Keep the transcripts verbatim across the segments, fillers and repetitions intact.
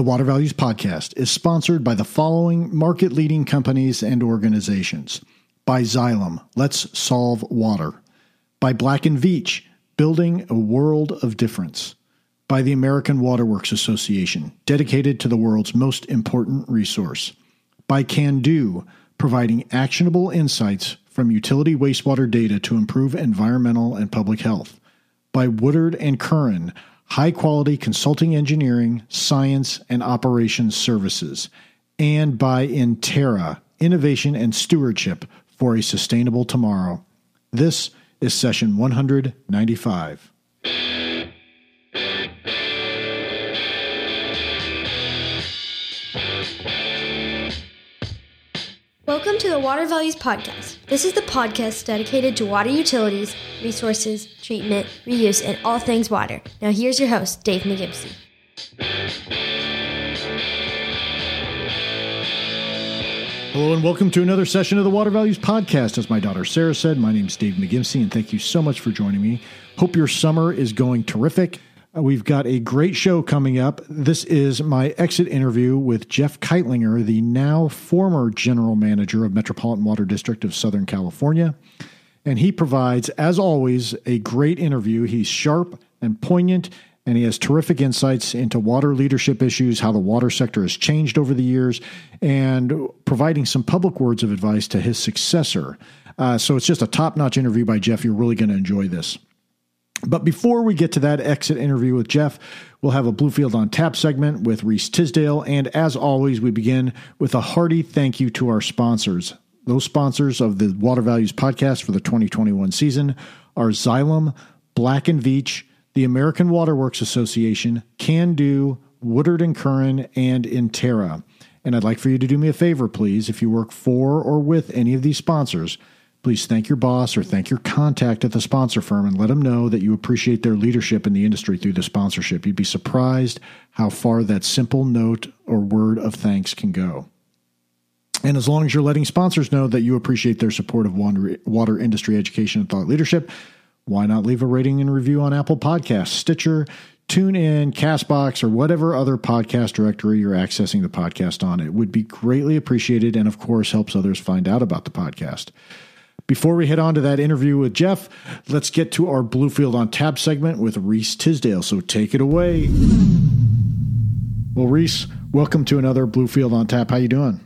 The Water Values Podcast is sponsored by the following market-leading companies and organizations. By Xylem, let's solve water. By Black and Veatch, building a world of difference. By the American Water Works Association, dedicated to the world's most important resource. By CanDo, providing actionable insights from utility wastewater data to improve environmental and public health. By Woodard and Curran, high-quality consulting engineering, science, and operations services. And by Intera, innovation and stewardship for a sustainable tomorrow. This is session one hundred ninety-five. Welcome to the Water Values Podcast. This is the podcast dedicated to water utilities, resources, treatment, reuse, and all things water. Now here's your host, Dave McGibsey. Hello and welcome to another session of the Water Values Podcast. As my daughter Sarah said, my name's Dave McGibsey, and thank you so much for joining me. Hope your summer is going terrific. We've got a great show coming up. This is my exit interview with Jeff Keitlinger, the now former general manager of Metropolitan Water District of Southern California. And he provides, as always, a great interview. He's sharp and poignant, and he has terrific insights into water leadership issues, how the water sector has changed over the years, and providing some public words of advice to his successor. Uh, so it's just a top-notch interview by Jeff. You're really going to enjoy this. But before we get to that exit interview with Jeff, we'll have a Bluefield on Tap segment with Reese Tisdale. And as always, we begin with a hearty thank you to our sponsors. Those sponsors of the Water Values Podcast for the twenty twenty-one season are Xylem, Black and Veatch, the American Water Works Association, CanDo, Woodard and Curran, and Intera. And I'd like for you to do me a favor, please. If you work for or with any of these sponsors, please thank your boss or thank your contact at the sponsor firm and let them know that you appreciate their leadership in the industry through the sponsorship. You'd be surprised how far that simple note or word of thanks can go. And as long as you're letting sponsors know that you appreciate their support of water industry education and thought leadership, why not leave a rating and review on Apple Podcasts, Stitcher, TuneIn, CastBox, or whatever other podcast directory you're accessing the podcast on? It would be greatly appreciated and, of course, helps others find out about the podcast. Before we head on to that interview with Jeff, let's get to our Bluefield on Tap segment with Reese Tisdale. So take it away. Well, Reese, welcome to another Bluefield on Tap. How you doing?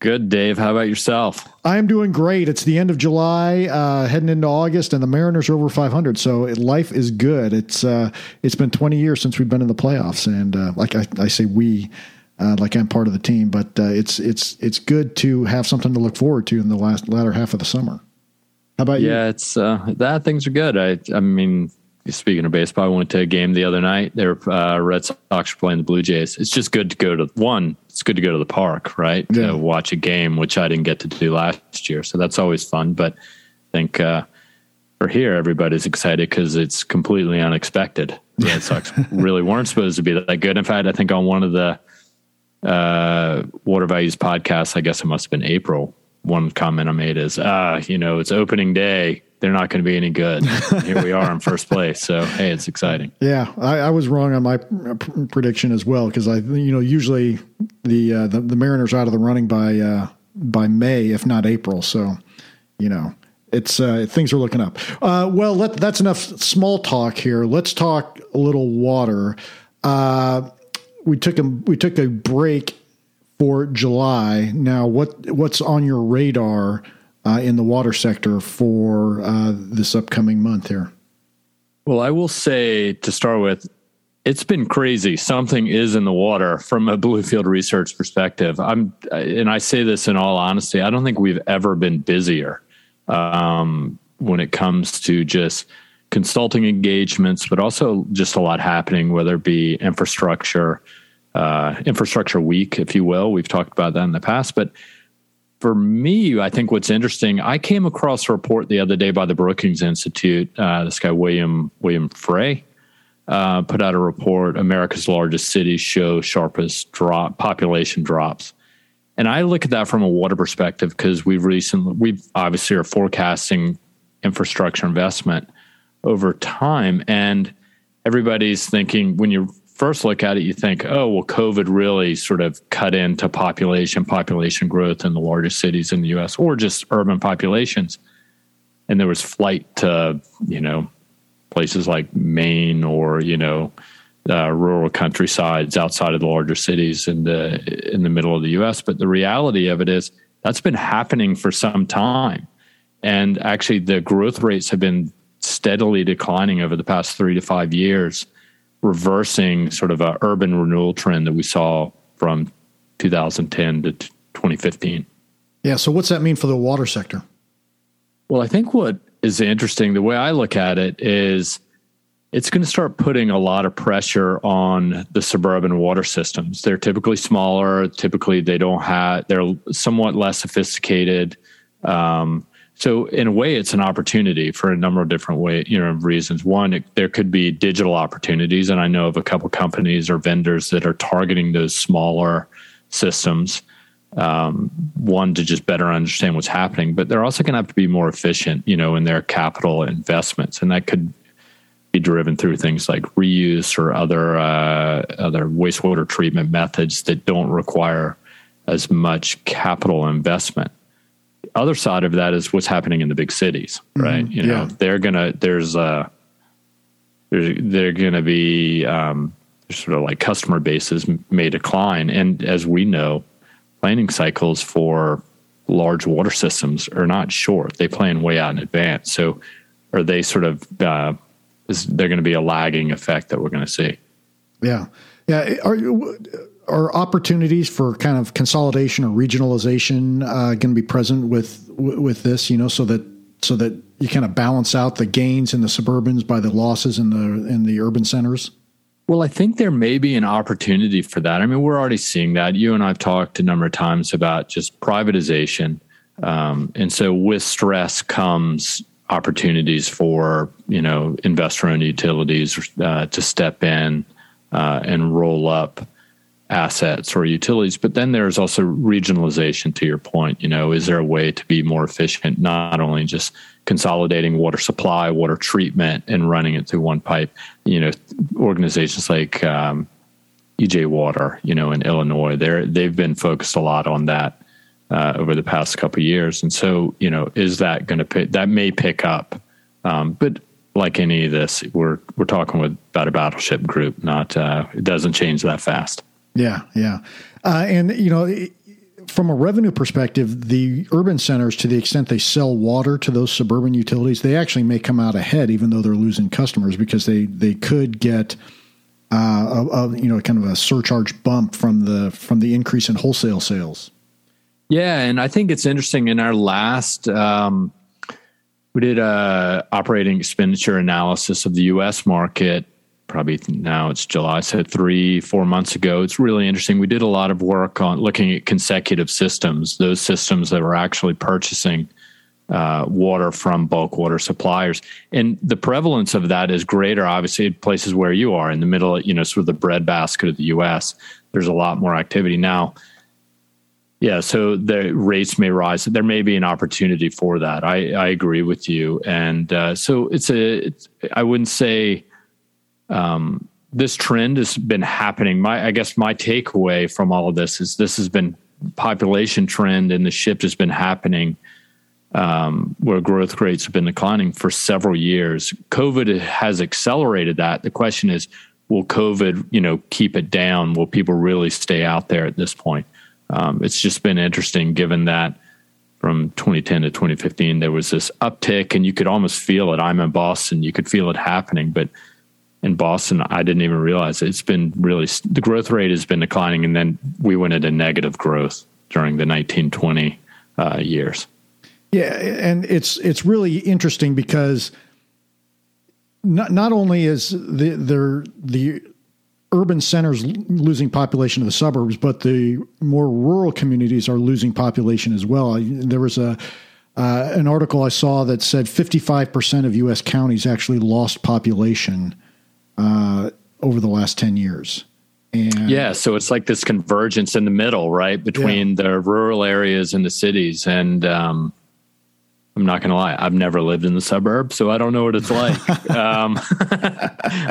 Good, Dave. How about yourself? I'm doing great. It's the end of July, uh, heading into August, and the Mariners are over five hundred. So it, life is good. It's uh, it's been twenty years since we've been in the playoffs, and uh, like I, I say, we. Uh, like I'm part of the team, but uh, it's it's it's good to have something to look forward to in the last latter half of the summer. How about yeah, you? Yeah, it's uh, that things are good. I I mean, speaking of baseball, I went to a game the other night. Their uh, Red Sox were playing the Blue Jays. It's just good to go to one. It's good to go to the park, right? Yeah. To watch a game, which I didn't get to do last year, so that's always fun. But I think uh, for here, everybody's excited because it's completely unexpected. The Red Sox really weren't supposed to be that good. In fact, I think on one of the uh Water Values Podcast, I guess it must have been April, one comment I made is ah you know it's opening day, they're not going to be any good. Here we are in first place, so hey, it's exciting. Yeah, I, I was wrong on my p- prediction as well, because I you know usually the, uh, the the Mariners are out of the running by uh by May, if not April, so you know it's uh things are looking up. Uh well let, that's enough small talk here. Let's talk a little water. uh We took a we took a break for July. Now, what what's on your radar uh, in the water sector for uh, this upcoming month here? Well, I will say to start with, it's been crazy. Something is in the water from a Bluefield Research perspective. I'm and I say this in all honesty. I don't think we've ever been busier um, when it comes to just consulting engagements, but also just a lot happening, whether it be infrastructure, uh, infrastructure week, if you will. We've talked about that in the past, but for me, I think what's interesting, I came across a report the other day by the Brookings Institute. Uh, this guy, William, William Frey, uh, put out a report, America's largest cities show sharpest drop population drops. And I look at that from a water perspective, because we've recently, we've obviously are forecasting infrastructure investment over time, and everybody's thinking when you're first look at it, you think, oh, well, COVID really sort of cut into population, population growth in the largest cities in the U S or just urban populations. And there was flight to, you know, places like Maine or, you know, uh, rural countrysides outside of the larger cities in the in the middle of the U S. But the reality of it is that's been happening for some time. And actually, the growth rates have been steadily declining over the past three to five years, reversing sort of an urban renewal trend that we saw from two thousand ten to twenty fifteen. Yeah. So what's that mean for the water sector? Well, I think what is interesting, the way I look at it, is it's going to start putting a lot of pressure on the suburban water systems. They're typically smaller. Typically, they don't have, they're somewhat less sophisticated. Um, so in a way, it's an opportunity for a number of different way, you know, reasons. One, it, there could be digital opportunities. And I know of a couple companies or vendors that are targeting those smaller systems. Um, one, to just better understand what's happening, but they're also going to have to be more efficient, you know, in their capital investments. And that could be driven through things like reuse or other, uh, other wastewater treatment methods that don't require as much capital investment. The other side of that is what's happening in the big cities, right? Mm, you know, yeah. they're going to, there's a, there's, they're going to be, um, sort of like customer bases may decline. And as we know, planning cycles for large water systems are not short. They plan way out in advance. So are they sort of, uh, is there going to be a lagging effect that we're going to see? Yeah. Yeah. Are, are opportunities for kind of consolidation or regionalization uh, going to be present with, with this, you know, so that, so that you kind of balance out the gains in the suburbans by the losses in the, in the urban centers? Well, I think there may be an opportunity for that. I mean, we're already seeing that. You and I've talked a number of times about just privatization. Um, and so with stress comes opportunities for, you know, investor-owned utilities uh, to step in uh, and roll up assets or utilities. But then there's also regionalization, to your point. You know, is there a way to be more efficient, not only just consolidating water supply, water treatment, and running it through one pipe? You know, organizations like um, E J Water, you know, in Illinois, they're, they've been focused a lot on that uh, over the past couple of years. And so, you know, is that going to pick, that may pick up. Um, but like any of this, we're, we're talking with, about a battleship group, not, uh, it doesn't change that fast. Yeah. Yeah. Uh, and, you know, it, from a revenue perspective, the urban centers, to the extent they sell water to those suburban utilities, they actually may come out ahead, even though they're losing customers, because they, they could get uh, a, a, you know, kind of a surcharge bump from the from the increase in wholesale sales. Yeah, and I think it's interesting. In our last, um, we did a operating expenditure analysis of the U S market. Probably now it's July, so three, four months ago. It's really interesting. We did a lot of work on looking at consecutive systems, those systems that were actually purchasing uh, water from bulk water suppliers. And the prevalence of that is greater, obviously, in places where you are in the middle, you know, sort of the breadbasket of the U S. There's a lot more activity now. Yeah, so the rates may rise. There may be an opportunity for that. I, I agree with you. And uh, so it's a, it's, I wouldn't say... Um, this trend has been happening. My, I guess my takeaway from all of this is this has been population trend, and the shift has been happening um, where growth rates have been declining for several years. COVID has accelerated that. The question is, will COVID, you know, keep it down? Will people really stay out there at this point? Um, it's just been interesting, given that from twenty ten to twenty fifteen, there was this uptick, and you could almost feel it. I'm in Boston, you could feel it happening, but in Boston, I didn't even realize it. It's been really, the growth rate has been declining, and then we went into negative growth during the nineteen twenty uh, years. Yeah, and it's it's really interesting because not not only is the the, the urban centers losing population to the suburbs, but the more rural communities are losing population as well. There was a uh, an article I saw that said fifty-five percent of U S counties actually lost population Uh, over the last ten years. And yeah, so it's like this convergence in the middle, right, between yeah. the rural areas and the cities. And um, I'm not going to lie. I've never lived in the suburbs, so I don't know what it's like. um,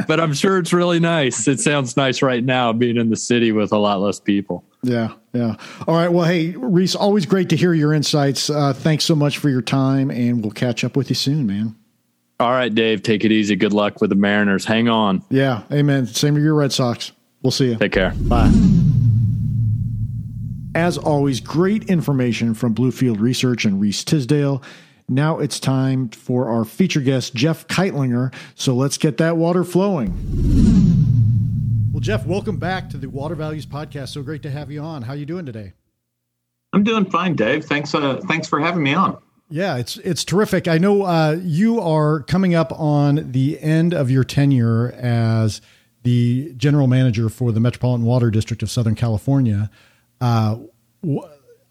but I'm sure it's really nice. It sounds nice right now being in the city with a lot less people. Yeah, yeah. All right. Well, hey, Reese, always great to hear your insights. Uh, thanks so much for your time, and we'll catch up with you soon, man. All right, Dave. Take it easy. Good luck with the Mariners. Hang on. Yeah, amen. Same to your Red Sox. We'll see you. Take care. Bye. As always, great information from Bluefield Research and Reese Tisdale. Now it's time for our feature guest, Jeff Keitlinger. So let's get that water flowing. Well, Jeff, welcome back to the Water Values Podcast. So great to have you on. How are you doing today? I'm doing fine, Dave. Thanks. Uh, thanks for having me on. Yeah, it's it's terrific. I know uh, you are coming up on the end of your tenure as the general manager for the Metropolitan Water District of Southern California. Uh,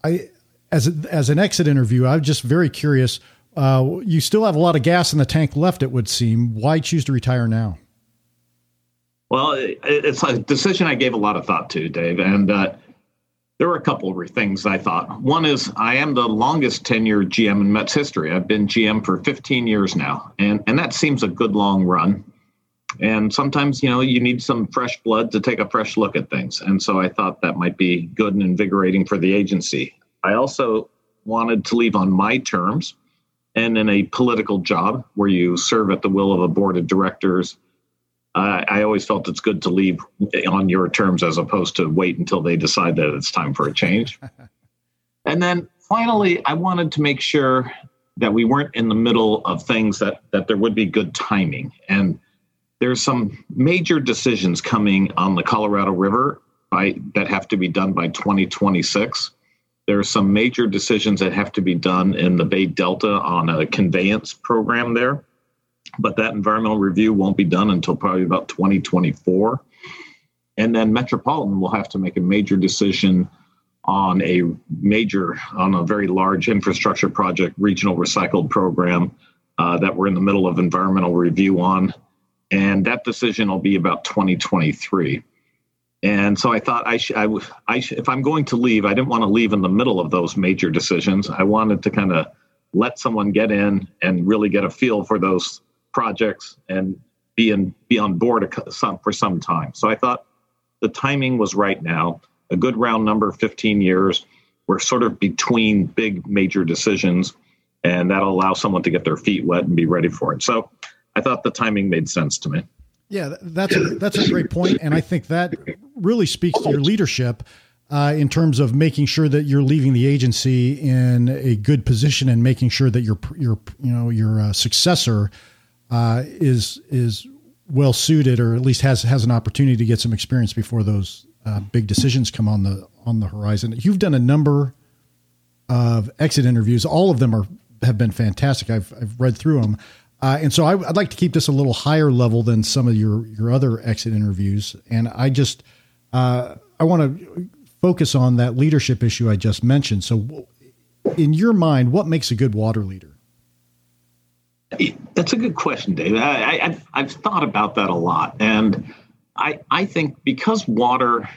I, as, a, as an exit interview, I'm just very curious. Uh, you still have a lot of gas in the tank left, it would seem. Why choose to retire now? Well, it, it's a decision I gave a lot of thought to, Dave. And, uh, there were a couple of things I thought. One is I am the longest tenured G M in Mets history. I've been G M for fifteen years now. And, and that seems a good long run. And sometimes, you know, you need some fresh blood to take a fresh look at things. And so I thought that might be good and invigorating for the agency. I also wanted to leave on my terms and in a political job where you serve at the will of a board of directors. Uh, I always felt it's good to leave on your terms as opposed to wait until they decide that it's time for a change. And then finally, I wanted to make sure that we weren't in the middle of things, that, that there would be good timing. And there's some major decisions coming on the Colorado River by, that have to be done by twenty twenty-six. There are some major decisions that have to be done in the Bay Delta on a conveyance program there, but that environmental review won't be done until probably about twenty twenty-four. And then Metropolitan will have to make a major decision on a major, on a very large infrastructure project, regional recycled program uh, that we're in the middle of environmental review on. And that decision will be about twenty twenty-three. And so I thought I, sh- I, w- I sh- if I'm going to leave, I didn't want to leave in the middle of those major decisions. I wanted to kind of let someone get in and really get a feel for those projects and be in, be on board a, some, for some time. So I thought the timing was right now, a good round number, fifteen years. We're sort of between big major decisions, and that'll allow someone to get their feet wet and be ready for it. So I thought the timing made sense to me. Yeah, that's a, that's a great point. And I think that really speaks to your leadership uh, in terms of making sure that you're leaving the agency in a good position and making sure that your, your you know, your uh, successor uh, is is well suited, or at least has has an opportunity to get some experience before those uh, big decisions come on the on the horizon. You've done a number of exit interviews. All of them are have been fantastic. I've I've read through them. Uh, and so I, I'd like to keep this a little higher level than some of your, your other exit interviews. And I just, uh, I want to focus on that leadership issue I just mentioned. So in your mind, what makes a good water leader? That's a good question, Dave. I, I, I've, I've thought about that a lot. And I, I think because water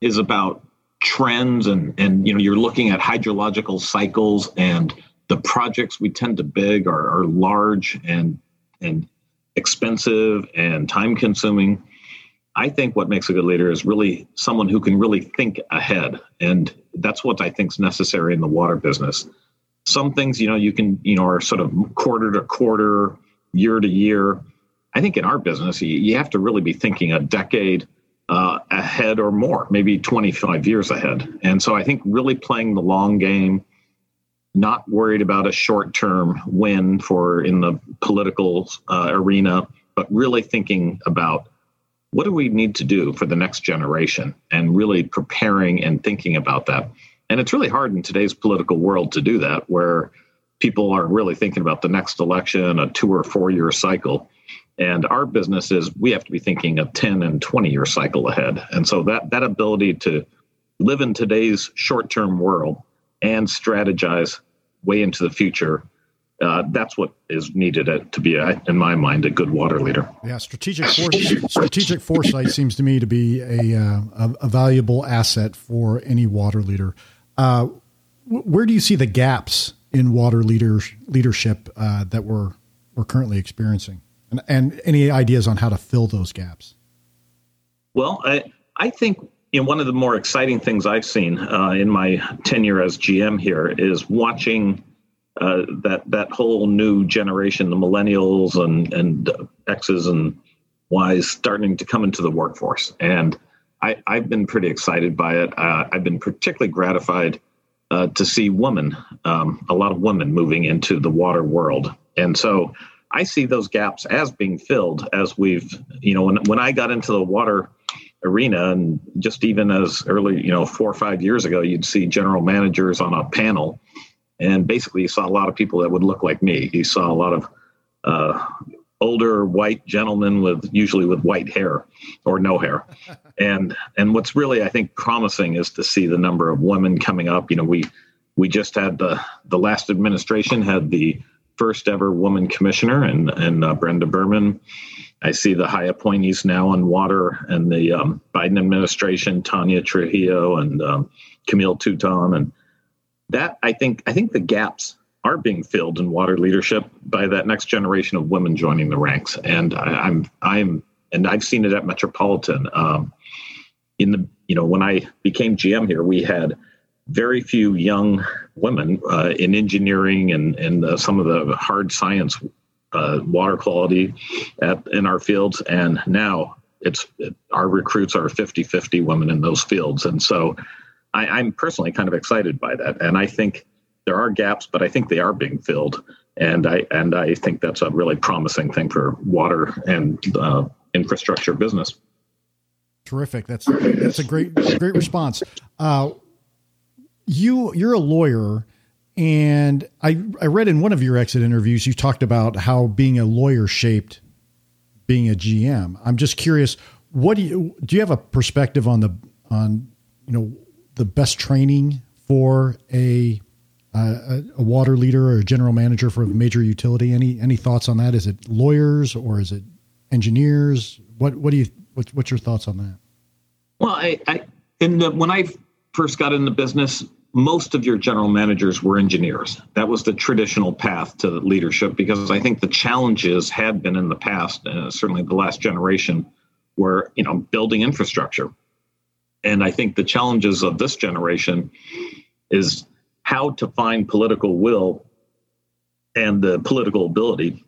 is about trends and, and, you know, you're looking at hydrological cycles, and the projects we tend to big are, are large and and expensive and time consuming. I think what makes a good leader is really someone who can really think ahead. And that's what I think is necessary in the water business. Some things, you know, you can, you know, are sort of quarter to quarter, year to year. I think in our business, you, you have to really be thinking a decade uh, ahead or more, maybe twenty-five years ahead. And so I think really playing the long game, not worried about a short-term win for in the political uh, arena, but really thinking about what do we need to do for the next generation and really preparing and thinking about that. And it's really hard in today's political world to do that, where people are really thinking about the next election, a two or four-year cycle. And our business is we have to be thinking a ten and twenty-year cycle ahead. And so that that ability to live in today's short-term world and strategize way into the future. Uh, that's what is needed at, to be, a, in my mind, a good water leader. Yeah, strategic foresight, strategic foresight seems to me to be a, uh, a, a valuable asset for any water leader. Uh, wh- where do you see the gaps in water leader, leadership uh, that we're we're currently experiencing, and, and any ideas on how to fill those gaps? Well, I I think you know, one of the more exciting things I've seen uh, in my tenure as G M here is watching uh, that that whole new generation, the millennials and and X's and Y's, starting to come into the workforce, and I, I've been pretty excited by it. Uh, I've been particularly gratified uh, to see women, um, a lot of women moving into the water world. And so I see those gaps as being filled as we've, you know, when, when I got into the water arena, and just even as early, you know, four or five years ago, you'd see general managers on a panel. And basically you saw a lot of people that would look like me. You saw a lot of uh, older white gentlemen with usually with white hair or no hair. And and what's really, I think, promising is to see the number of women coming up. You know, we we just had the the last administration had the first ever woman commissioner, and and uh, Brenda Burman. I see the high appointees now on water, and the um, Biden administration, Tanya Trujillo and um, Camille Touton, and that I think I think the gaps are being filled in water leadership by that next generation of women joining the ranks. And I, I'm I'm and I've seen it at Metropolitan. Um, in the you know when I became G M here, we had very few young women uh, in engineering and and uh, some of the hard science, uh, water quality, at, in our fields. And now it's it, our recruits are fifty-fifty women in those fields. And so I, I'm personally kind of excited by that. And I think there are gaps, but I think they are being filled, and I and I think that's a really promising thing for water and uh, infrastructure business. Terrific! That's that's a great great response. Uh, you you're a lawyer, and I I read in one of your exit interviews you talked about how being a lawyer shaped being a G M. I'm just curious, what do you do? You have a perspective on the on you know the best training for a Uh, a, a water leader or a general manager for a major utility? Any any thoughts on that? Is it lawyers or is it engineers? What what do you what, what's your thoughts on that? Well, I, I in the when I first got in the business, most of your general managers were engineers. That was the traditional path to leadership, because I think the challenges had been in the past, uh, certainly the last generation, were you know building infrastructure, and I think the challenges of this generation is how to find political will and the political ability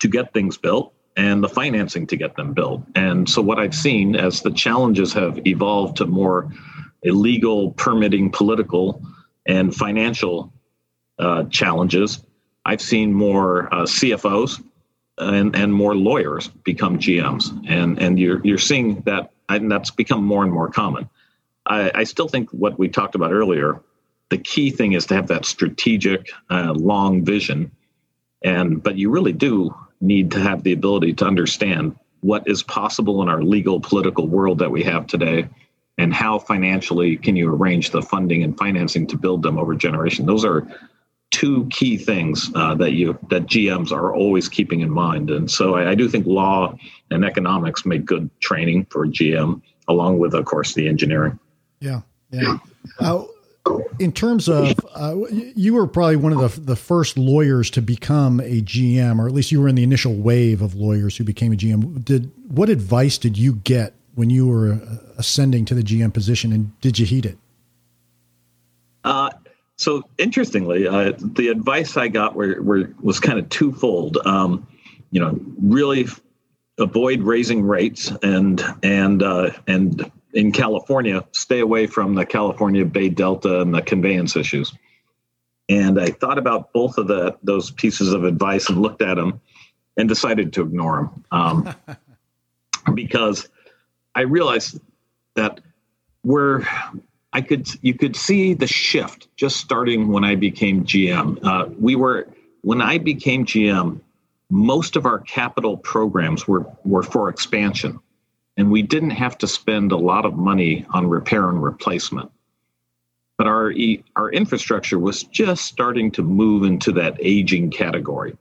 to get things built and the financing to get them built. And so what I've seen as the challenges have evolved to more illegal permitting, political and financial uh, challenges, I've seen more uh, C F Os and, and more lawyers become G Ms. And, and you're, you're seeing that, and that's become more and more common. I, I still think what we talked about earlier, the key thing is to have that strategic, uh, long vision, and but you really do need to have the ability to understand what is possible in our legal, political world that we have today, and how financially can you arrange the funding and financing to build them over generation. Those are two key things uh, that you that G Ms are always keeping in mind. And so I, I do think law and economics make good training for a G M, along with, of course, the engineering. Yeah, yeah. Uh, In terms of, uh, you were probably one of the the first lawyers to become a G M, or at least you were in the initial wave of lawyers who became a G M. Did what advice did you get when you were ascending to the G M position, and did you heed it? Uh, so interestingly, uh, the advice I got were, were was kind of twofold. Um, you know, really avoid raising rates, and and uh, and. in California, stay away from the California Bay Delta and the conveyance issues. And I thought about both of the, those pieces of advice and looked at them and decided to ignore them. Um, because I realized that we're, I could, you could see the shift just starting when I became G M. Uh, we were, when I became G M, most of our capital programs were, were for expansion. And we didn't have to spend a lot of money on repair and replacement. But our our infrastructure was just starting to move into that aging category.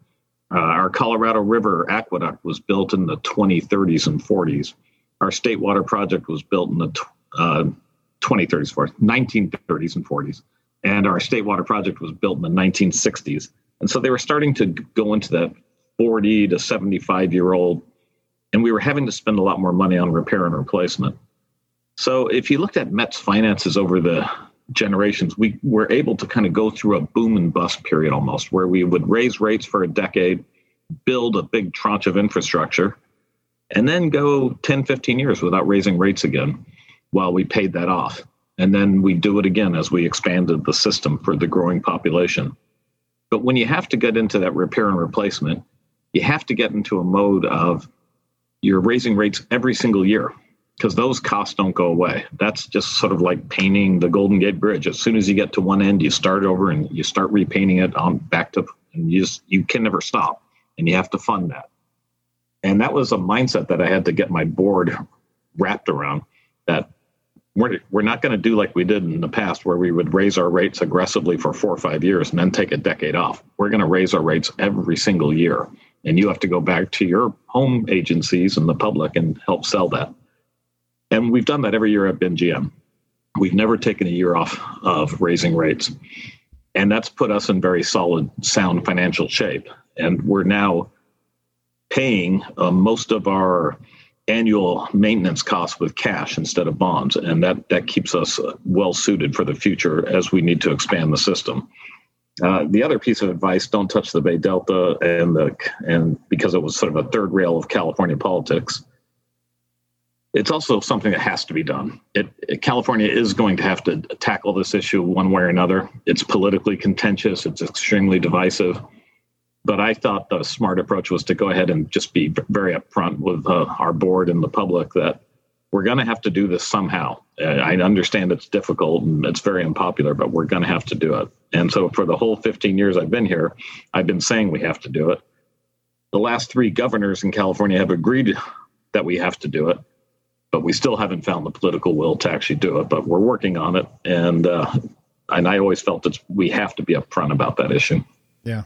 Uh, our Colorado River aqueduct was built in the twenty thirties and forties. Our state water project was built in the uh, twenty thirties, forties, nineteen thirties and forties. And our state water project was built in the nineteen sixties. And so they were starting to go into that forty to seventy-five year old. And we were having to spend a lot more money on repair and replacement. So if you looked at Met's finances over the generations, we were able to kind of go through a boom and bust period almost, where we would raise rates for a decade, build a big tranche of infrastructure, and then go ten, fifteen years without raising rates again while we paid that off. And then we do it again as we expanded the system for the growing population. But when you have to get into that repair and replacement, you have to get into a mode of you're raising rates every single year because those costs don't go away. That's just sort of like painting the Golden Gate Bridge. As soon as you get to one end, you start over and you start repainting it on back to, and you just, you can never stop, and you have to fund that. And that was a mindset that I had to get my board wrapped around, that we're we're not going to do like we did in the past where we would raise our rates aggressively for four or five years and then take a decade off. We're going to raise our rates every single year. And you have to go back to your home agencies and the public and help sell that. And we've done that every year at B I N G M. We've never taken a year off of raising rates. And that's put us in very solid, sound financial shape. And we're now paying uh, most of our annual maintenance costs with cash instead of bonds. And that, that keeps us well suited for the future as we need to expand the system. Uh, the other piece of advice, don't touch the Bay Delta, and the, and because it was sort of a third rail of California politics. It's also something that has to be done. It, it, California is going to have to tackle this issue one way or another. It's politically contentious. It's extremely divisive. But I thought the smart approach was to go ahead and just be very upfront with uh, our board and the public that we're going to have to do this somehow. I understand it's difficult and it's very unpopular, but we're going to have to do it. And so for the whole fifteen years I've been here, I've been saying we have to do it. The last three governors in California have agreed that we have to do it, but we still haven't found the political will to actually do it, but we're working on it. And, uh, and I always felt that we have to be upfront about that issue. Yeah.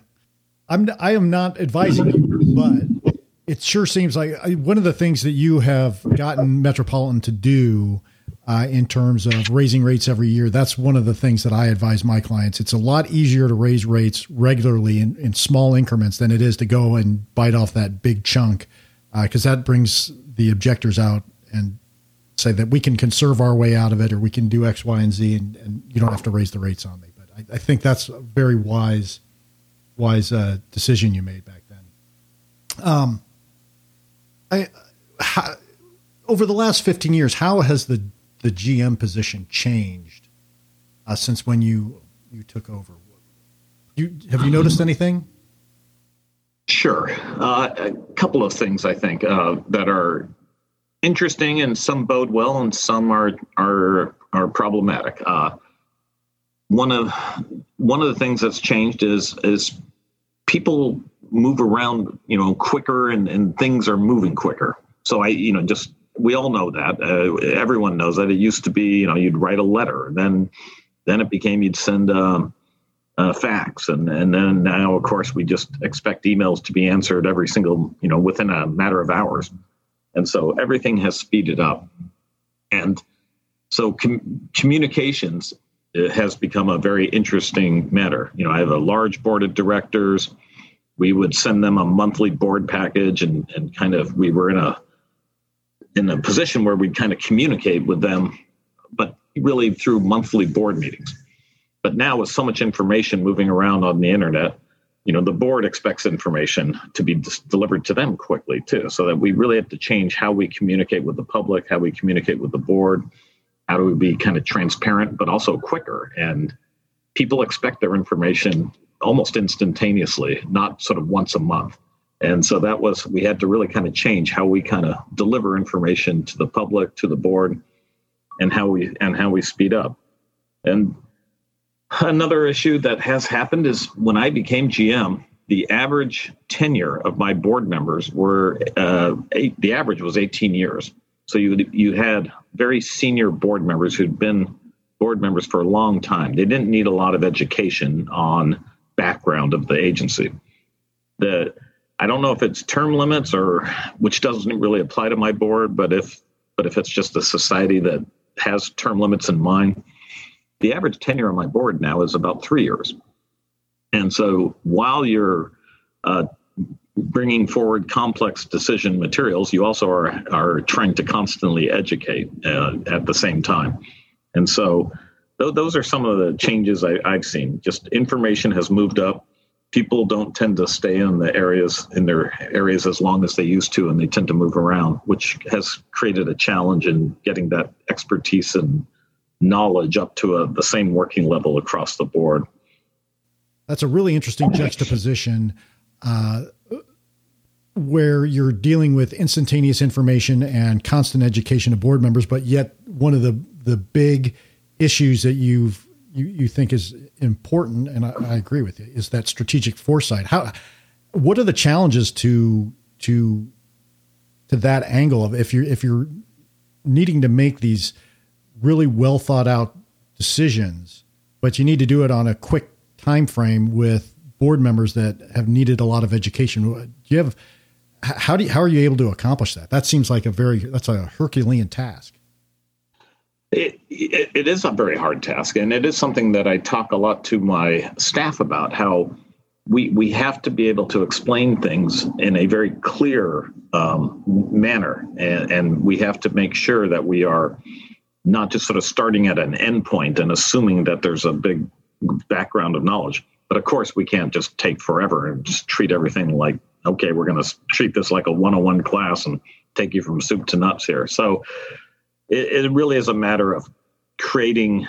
I'm, I am not advising you, but it sure seems like one of the things that you have gotten Metropolitan to do uh, in terms of raising rates every year. That's one of the things that I advise my clients. It's a lot easier to raise rates regularly in, in small increments than it is to go and bite off that big chunk, because uh, that brings the objectors out and say that we can conserve our way out of it, or we can do X, Y, and Z, and, and you don't have to raise the rates on me. But I, I think that's a very wise wise uh, decision you made back then. Um, I, how, over the last fifteen years, how has the, the G M position changed uh, since when you, you took over? You, have you noticed anything? Sure. Uh, a couple of things I think uh, that are interesting, and some bode well, and some are, are, are problematic. Uh, One of one of the things that's changed is is people move around, you know, quicker, and, and things are moving quicker. So I, you know, just we all know that. Uh, everyone knows that. It used to be, you know, you'd write a letter, then then it became you'd send um, a fax, and and then now, of course, we just expect emails to be answered every single, you know, within a matter of hours, and so everything has speeded up, and so com- communications. It has become a very interesting matter. You know, I have a large board of directors. We would send them a monthly board package, and, and kind of we were in a in a position where we'd kind of communicate with them, but really through monthly board meetings. But now with so much information moving around on the internet, you know, the board expects information to be dis- delivered to them quickly too, so that we really have to change how we communicate with the public, how we communicate with the board. How do we be kind of transparent, but also quicker? And people expect their information almost instantaneously, not sort of once a month. And so that was, we had to really kind of change how we kind of deliver information to the public, to the board, and how we, and how we speed up. And another issue that has happened is when I became G M, the average tenure of my board members were, uh, eight, the average was eighteen years. So you you had very senior board members who'd been board members for a long time. They didn't need a lot of education on background of the agency. The I don't know if it's term limits, or which doesn't really apply to my board, but if but if it's just a society that has term limits in mind, The average tenure on my board now is about three years. And so while you're uh, bringing forward complex decision materials, you also are, are trying to constantly educate uh, at the same time. And so th- those are some of the changes I, I've seen. Just information has moved up. People don't tend to stay in the areas in their areas as long as they used to, and they tend to move around, which has created a challenge in getting that expertise and knowledge up to a, the same working level across the board. That's a really interesting juxtaposition uh, where you're dealing with instantaneous information and constant education of board members, but yet one of the, the big issues that you've You, you think is important, and I, I agree with you, is that strategic foresight. How, what are the challenges to to to that angle of if you're if you're needing to make these really well thought out decisions, but you need to do it on a quick time frame with board members that have needed a lot of education? Do you have how do you, how are you able to accomplish that? That seems like a very that's a Herculean task. It, it, it is a very hard task, and it is something that I talk a lot to my staff about, how we we have to be able to explain things in a very clear um, manner, and, and we have to make sure that we are not just sort of starting at an end point and assuming that there's a big background of knowledge. But of course, we can't just take forever and just treat everything like, okay, we're going to treat this like a one oh one class and take you from soup to nuts here. So it really is a matter of creating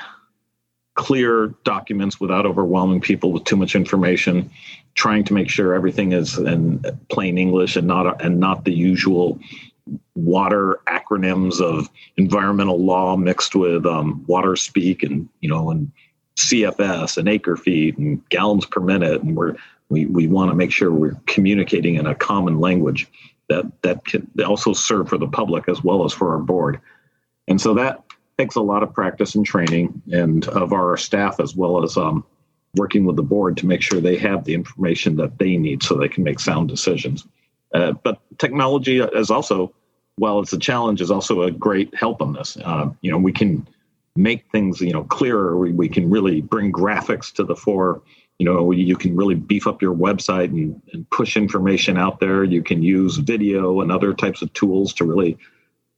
clear documents without overwhelming people with too much information, trying to make sure everything is in plain English and not and not the usual water acronyms of environmental law mixed with um, water speak and, you know, and C F S and acre feet and gallons per minute. And we're, we we want to make sure we're communicating in a common language that, that can also serve for the public as well as for our board. And so that takes a lot of practice and training, and of our staff, as well as um, working with the board to make sure they have the information that they need so they can make sound decisions. Uh, but technology is also, while it's a challenge, is also a great help on this. Uh, you know, we can make things, you know, clearer. We, we can really bring graphics to the fore. You know, you can really beef up your website and, and push information out there. You can use video and other types of tools to really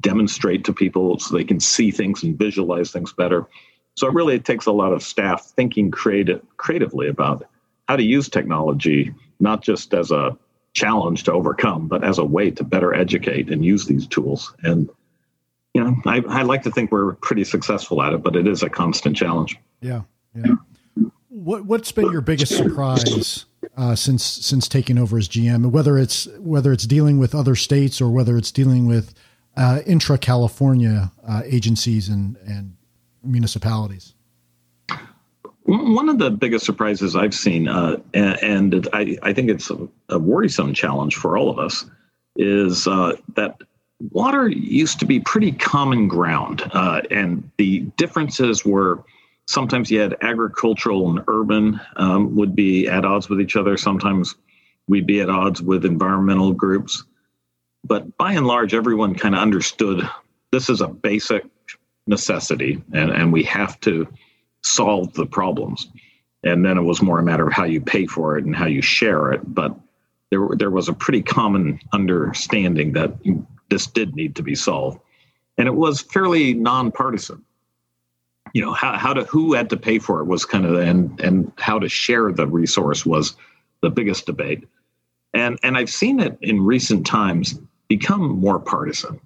demonstrate to people so they can see things and visualize things better. So it really takes a lot of staff thinking creative, creatively about how to use technology, not just as a challenge to overcome, but as a way to better educate and use these tools. And, you know, I, I like to think we're pretty successful at it, but it is a constant challenge. Yeah. yeah. What, what's been your biggest surprise uh, since, since taking over as G M, whether it's, whether it's dealing with other states or whether it's dealing with Uh, intra-California uh, agencies and, and municipalities? One of the biggest surprises I've seen, uh, and, and I, I think it's a, a worrisome challenge for all of us, is uh, that water used to be pretty common ground. Uh, and the differences were sometimes you had agricultural and urban um, would be at odds with each other. Sometimes we'd be at odds with environmental groups. But by and large, everyone kind of understood this is a basic necessity, and, and we have to solve the problems. And then it was more a matter of how you pay for it and how you share it. But there there was a pretty common understanding that this did need to be solved. And it was fairly nonpartisan. You know, how, how to who had to pay for it was kind of, and and how to share the resource was the biggest debate. And and I've seen it in recent times become more partisan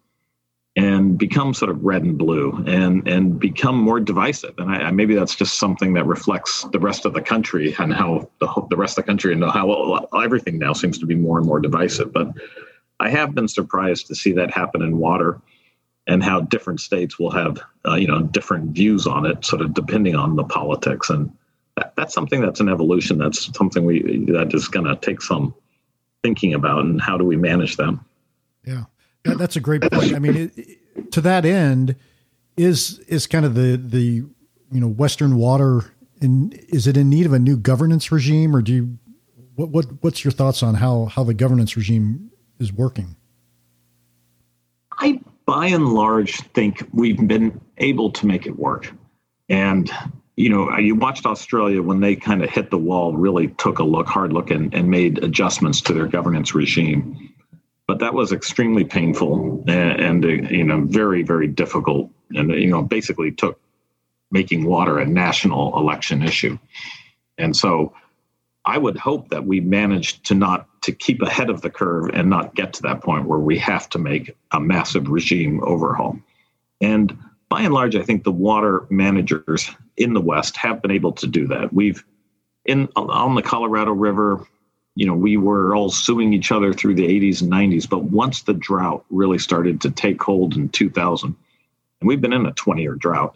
and become sort of red and blue and, and become more divisive. And I, I, maybe that's just something that reflects the rest of the country and how the, the rest of the country and how everything now seems to be more and more divisive. But I have been surprised to see that happen in water and how different states will have, uh, you know, different views on it, sort of depending on the politics. And that, that's something that's an evolution. That's something we that is going to take some thinking about, and how do we manage them? Yeah, that, that's a great point. I mean, it, it, to that end, is is kind of the the you know Western water, in, is it in need of a new governance regime, or do you what what what's your thoughts on how how the governance regime is working? I by and large think we've been able to make it work, and you know, you watched Australia when they kind of hit the wall, really took a look, hard look, and, and made adjustments to their governance regime. But that was extremely painful and, and uh, you know, very, very difficult. And, you know, basically took making water a national election issue. And so I would hope that we managed to not to keep ahead of the curve and not get to that point where we have to make a massive regime overhaul. And by and large, I think the water managers in the West have been able to do that. We've in on the Colorado River, you know, we were all suing each other through the eighties and nineties. But once the drought really started to take hold in two thousand, and we've been in a twenty-year drought,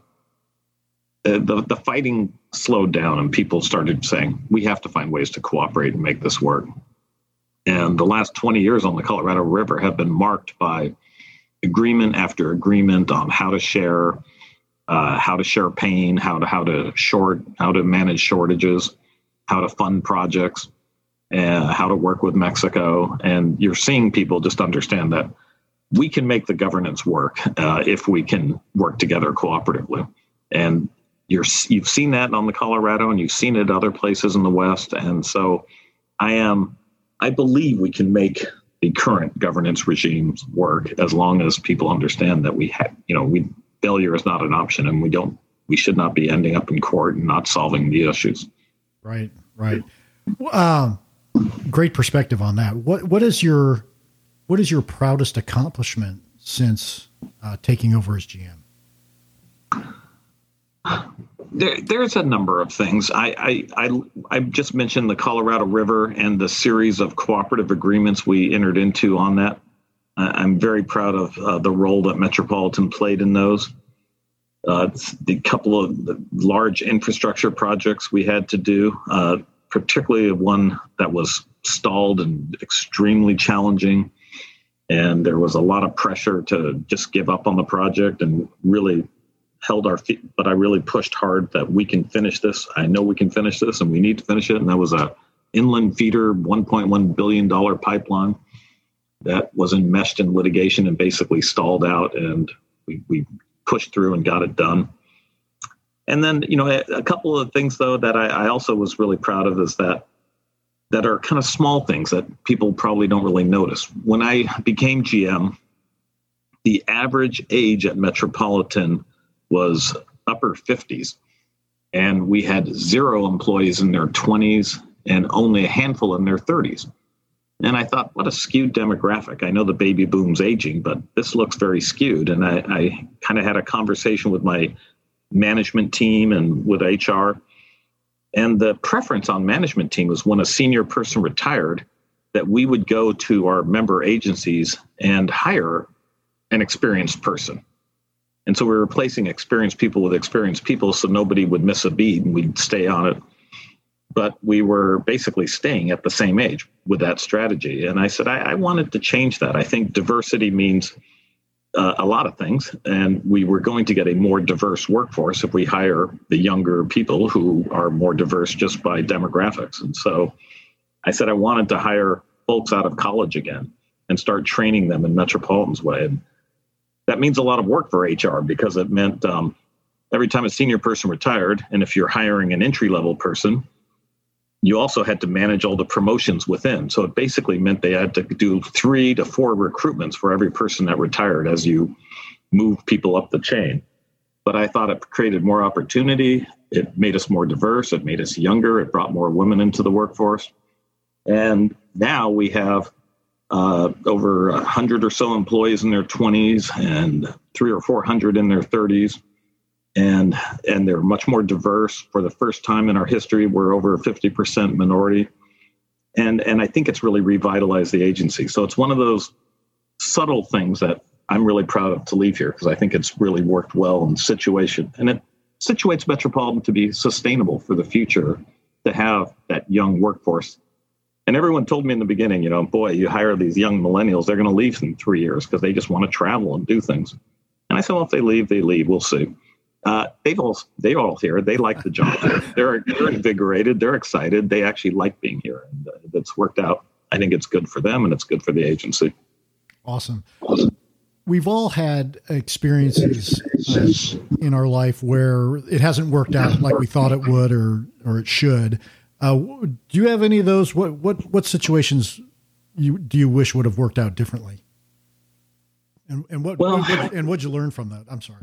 uh, the, the fighting slowed down and people started saying, we have to find ways to cooperate and make this work. And the last twenty years on the Colorado River have been marked by agreement after agreement on how to share, uh, how to share pain, how to how to short, how to manage shortages, how to fund projects, uh, how to work with Mexico. And you're seeing people just understand that we can make the governance work uh, if we can work together cooperatively. And you're you've seen that on the Colorado, and you've seen it other places in the West. And so, I am I believe we can make the current governance regimes work as long as people understand that we have, you know, we failure is not an option, and we don't, we should not be ending up in court and not solving the issues. Right, right. Um, great perspective on that. What what is your what is your proudest accomplishment since uh, taking over as G M? There, there's a number of things. I, I, I, I just mentioned the Colorado River and the series of cooperative agreements we entered into on that. Uh, I'm very proud of uh, the role that Metropolitan played in those. Uh, the couple of the large infrastructure projects we had to do, uh, particularly one that was stalled and extremely challenging. And there was a lot of pressure to just give up on the project and really held our feet, but I really pushed hard that we can finish this. I know we can finish this, and we need to finish it. And that was a Inland Feeder one point one billion dollars pipeline that was enmeshed in litigation and basically stalled out, and we, we pushed through and got it done. And then, you know, a, a couple of things, though, that I, I also was really proud of is that that are kind of small things that people probably don't really notice. When I became G M, the average age at Metropolitan was upper fifties, and we had zero employees in their twenties and only a handful in their thirties. And I thought, what a skewed demographic. I know the baby boom's aging, but this looks very skewed. And I, I kind of had a conversation with my management team and with H R. And the preference on management team was when a senior person retired, that we would go to our member agencies and hire an experienced person. And so we were replacing experienced people with experienced people so nobody would miss a beat and we'd stay on it. But we were basically staying at the same age with that strategy. And I said, I, I wanted to change that. I think diversity means uh, a lot of things. And we were going to get a more diverse workforce if we hire the younger people who are more diverse just by demographics. And so I said, I wanted to hire folks out of college again and start training them in Metropolitan's way. And that means a lot of work for H R because it meant um, every time a senior person retired, and if you're hiring an entry-level person, you also had to manage all the promotions within. So it basically meant they had to do three to four recruitments for every person that retired as you move people up the chain. But I thought it created more opportunity. It made us more diverse. It made us younger. It brought more women into the workforce. And now we have Uh, over one hundred or so employees in their twenties and three or four hundred in their thirties. And and they're much more diverse. For the first time in our history, we're over fifty percent minority. And, and I think it's really revitalized the agency. So it's one of those subtle things that I'm really proud of to leave here because I think it's really worked well in the situation. And it situates Metropolitan to be sustainable for the future, to have that young workforce. And everyone told me in the beginning, you know, boy, you hire these young millennials, they're going to leave in three years because they just want to travel and do things. And I said, well, if they leave, they leave. We'll see. Uh, they've all, they all here. They like the job. They're, they're invigorated. They're excited. They actually like being here. And that's worked out. I think it's good for them and it's good for the agency. Awesome. Awesome. we've all had experiences uh, in our life where it hasn't worked out like we thought it would or or it should. Uh, do you have any of those? What what what situations you do you wish would have worked out differently? And and what, well, what and what'd you learn from that? I'm sorry.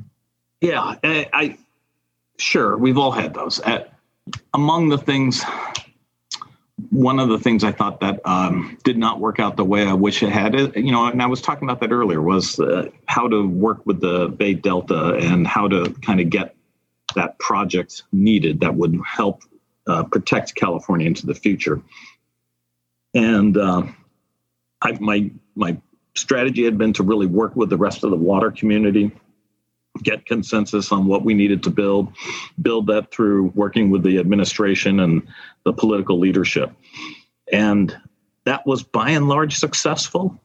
Yeah, I, I sure we've all had those. At, among the things, one of the things I thought that um, did not work out the way I wish it had, you know, and I was talking about that earlier, was uh, how to work with the Bay Delta and how to kind of get that project needed that would help uh, protect California into the future. And uh, I, my my strategy had been to really work with the rest of the water community, get consensus on what we needed to build, build that through working with the administration and the political leadership. And that was by and large successful,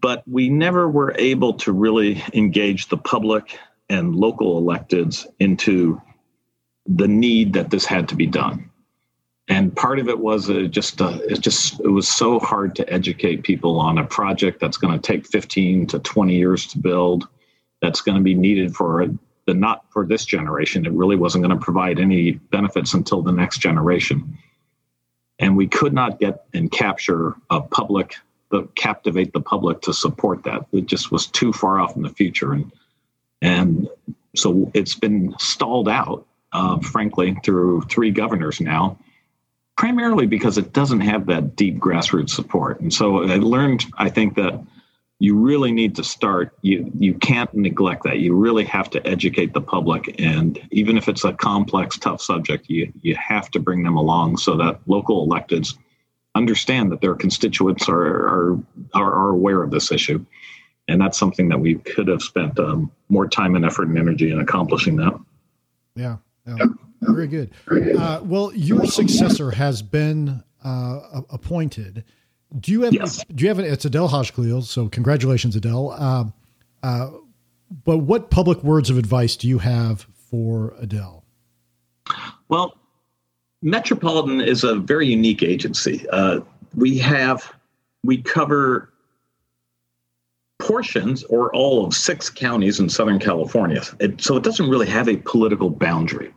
but we never were able to really engage the public and local electeds into the need that this had to be done. And part of it was uh, just uh, it just it was so hard to educate people on a project that's going to take fifteen to twenty years to build. That's going to be needed for the not for this generation. It really wasn't going to provide any benefits until the next generation. And we could not get and capture a public, the, captivate the public to support that. It just was too far off in the future. And and so it's been stalled out, uh, frankly, through three governors now, primarily because it doesn't have that deep grassroots support. And so I learned, I think, that you really need to start. You you can't neglect that. You really have to educate the public, and even if it's a complex, tough subject, you you have to bring them along so that local electeds understand that their constituents are are are, are aware of this issue, and that's something that we could have spent um, more time and effort and energy in accomplishing that. Yeah, yeah. Very good. Uh, well, your successor has been uh, appointed. Do you have, yes. do you have, it's Adel Hagekhalil, so congratulations, Adel. Um, uh, but what public words of advice do you have for Adel? Well, Metropolitan is a very unique agency. Uh, we have, we cover portions or all of six counties in Southern California. It, so it doesn't really have a political boundary.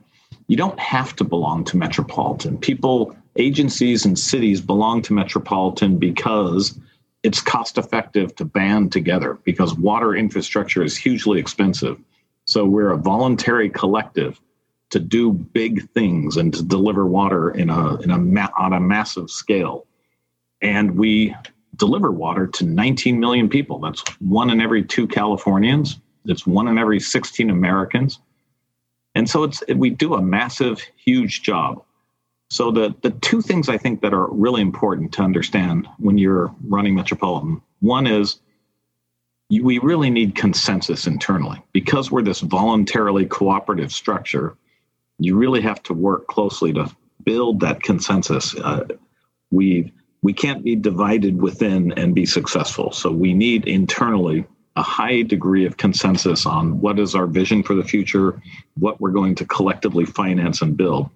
You don't have to belong to Metropolitan. People, agencies and cities belong to Metropolitan because it's cost effective to band together, because water infrastructure is hugely expensive. So we're a voluntary collective to do big things and to deliver water in a, in a ma- on a massive scale. And we deliver water to nineteen million people. That's one in every two Californians. It's one in every sixteen Americans. And so it's we do a massive, huge job. So the, the two things I think that are really important to understand when you're running Metropolitan, one is you, we really need consensus internally. Because we're this voluntarily cooperative structure, you really have to work closely to build that consensus. Uh, we we can't be divided within and be successful. So we need internally a high degree of consensus on what is our vision for the future, what we're going to collectively finance and build.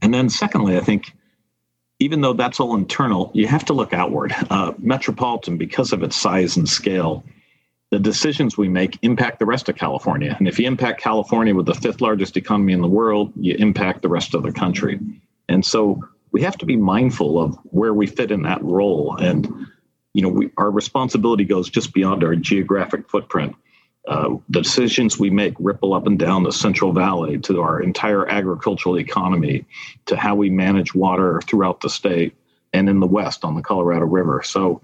And then secondly, I think, even though that's all internal, you have to look outward. Uh, Metropolitan, because of its size and scale, the decisions we make impact the rest of California. And if you impact California with the fifth largest economy in the world, you impact the rest of the country. And so we have to be mindful of where we fit in that role. And, you know, we, our responsibility goes just beyond our geographic footprint. Uh, the decisions we make ripple up and down the Central Valley to our entire agricultural economy, to how we manage water throughout the state and in the West on the Colorado River. So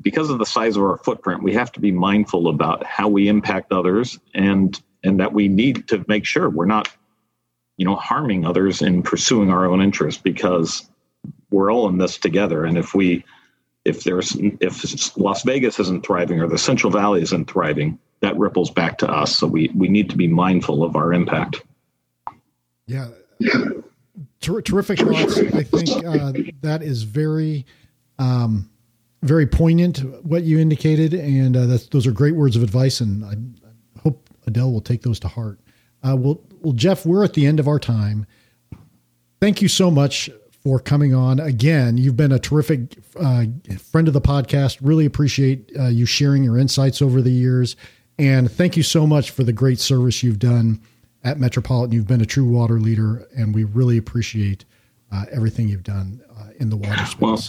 because of the size of our footprint, we have to be mindful about how we impact others, and and that we need to make sure we're not, you know, harming others in pursuing our own interests, because we're all in this together. And if we if there's if Las Vegas isn't thriving or the Central Valley isn't thriving, that ripples back to us. So we, we need to be mindful of our impact. Yeah. Ter- terrific thoughts. I think uh, that is very, um, very poignant, what you indicated. And uh, that's, those are great words of advice. And I, I hope Adel will take those to heart. Uh, well, well, Jeff, we're at the end of our time. Thank you so much for coming on again. You've been a terrific uh, friend of the podcast. Really appreciate uh, you sharing your insights over the years. And thank you so much for the great service you've done at Metropolitan. You've been a true water leader, and we really appreciate uh, everything you've done uh, in the water space. Well,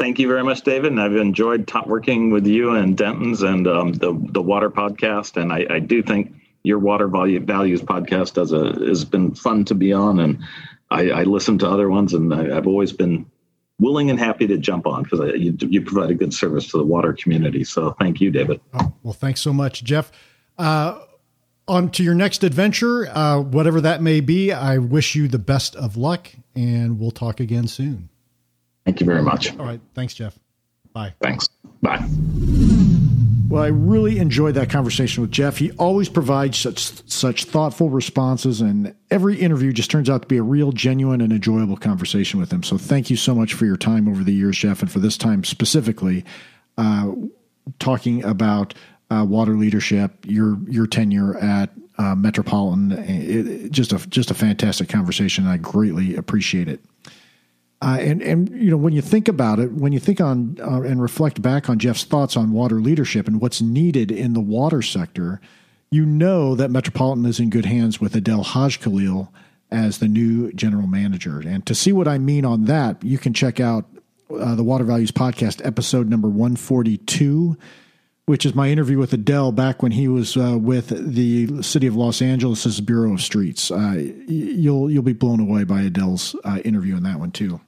thank you very much, David. And I've enjoyed top working with you and Dentons and um, the, the water podcast. And I, I do think your Water Values podcast does a, has been fun to be on. And I, I listen to other ones, and I, I've always been willing and happy to jump on because you, you provide a good service to the water community. So thank you, David. Oh, well, thanks so much, Jeff. Uh, on to your next adventure, uh, whatever that may be. I wish you the best of luck, and we'll talk again soon. Thank you very much. All right. Thanks, Jeff. Bye. Thanks. Bye. Well, I really enjoyed that conversation with Jeff. He always provides such such thoughtful responses, and every interview just turns out to be a real, genuine, and enjoyable conversation with him. So thank you so much for your time over the years, Jeff, and for this time specifically, uh, talking about uh, water leadership, your your tenure at uh, Metropolitan. It, it, just a just a fantastic conversation. I greatly appreciate it. Uh, and, and, you know, when you think about it, when you think on uh, and reflect back on Jeff's thoughts on water leadership and what's needed in the water sector, you know that Metropolitan is in good hands with Adel Hagekhalil as the new general manager. And to see what I mean on that, you can check out uh, the Water Values Podcast, episode number one forty-two, which is my interview with Adel back when he was uh, with the City of Los Angeles' Bureau of Streets. Uh, you'll you'll be blown away by Adel's uh, interview in that one, too.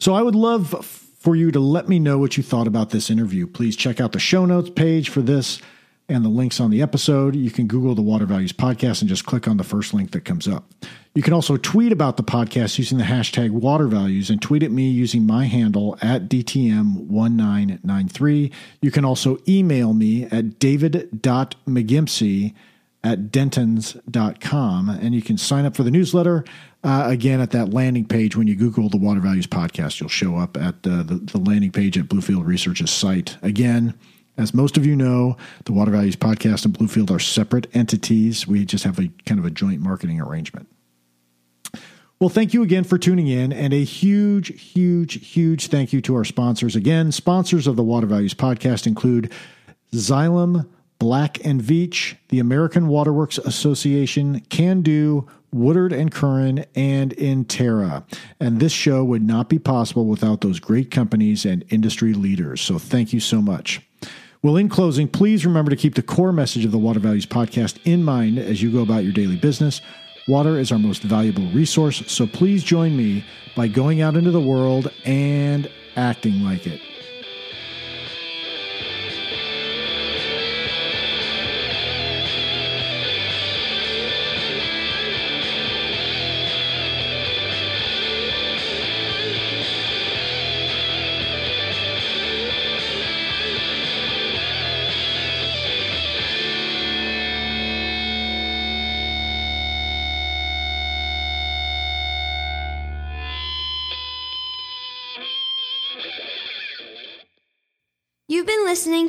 So I would love for you to let me know what you thought about this interview. Please check out the show notes page for this and the links on the episode. You can Google the Water Values Podcast and just click on the first link that comes up. You can also tweet about the podcast using the hashtag Water Values and tweet at me using my handle at D T M one nine nine three. You can also email me at david dot mcgimpsey at dentons dot com, and you can sign up for the newsletter. Uh, again, at that landing page, when you Google the Water Values Podcast, you'll show up at uh, the, the landing page at Bluefield Research's site. Again, as most of you know, the Water Values Podcast and Bluefield are separate entities. We just have a kind of a joint marketing arrangement. Well, thank you again for tuning in, and a huge, huge, huge thank you to our sponsors. Again, sponsors of the Water Values Podcast include Xylem, Black and Veatch, the American Water Works Association, CanDo, Woodard and Curran, and Intera. And this show would not be possible without those great companies and industry leaders. So thank you so much. Well, in closing, please remember to keep the core message of the Water Values Podcast in mind as you go about your daily business. Water is our most valuable resource, so please join me by going out into the world and acting like it. Listening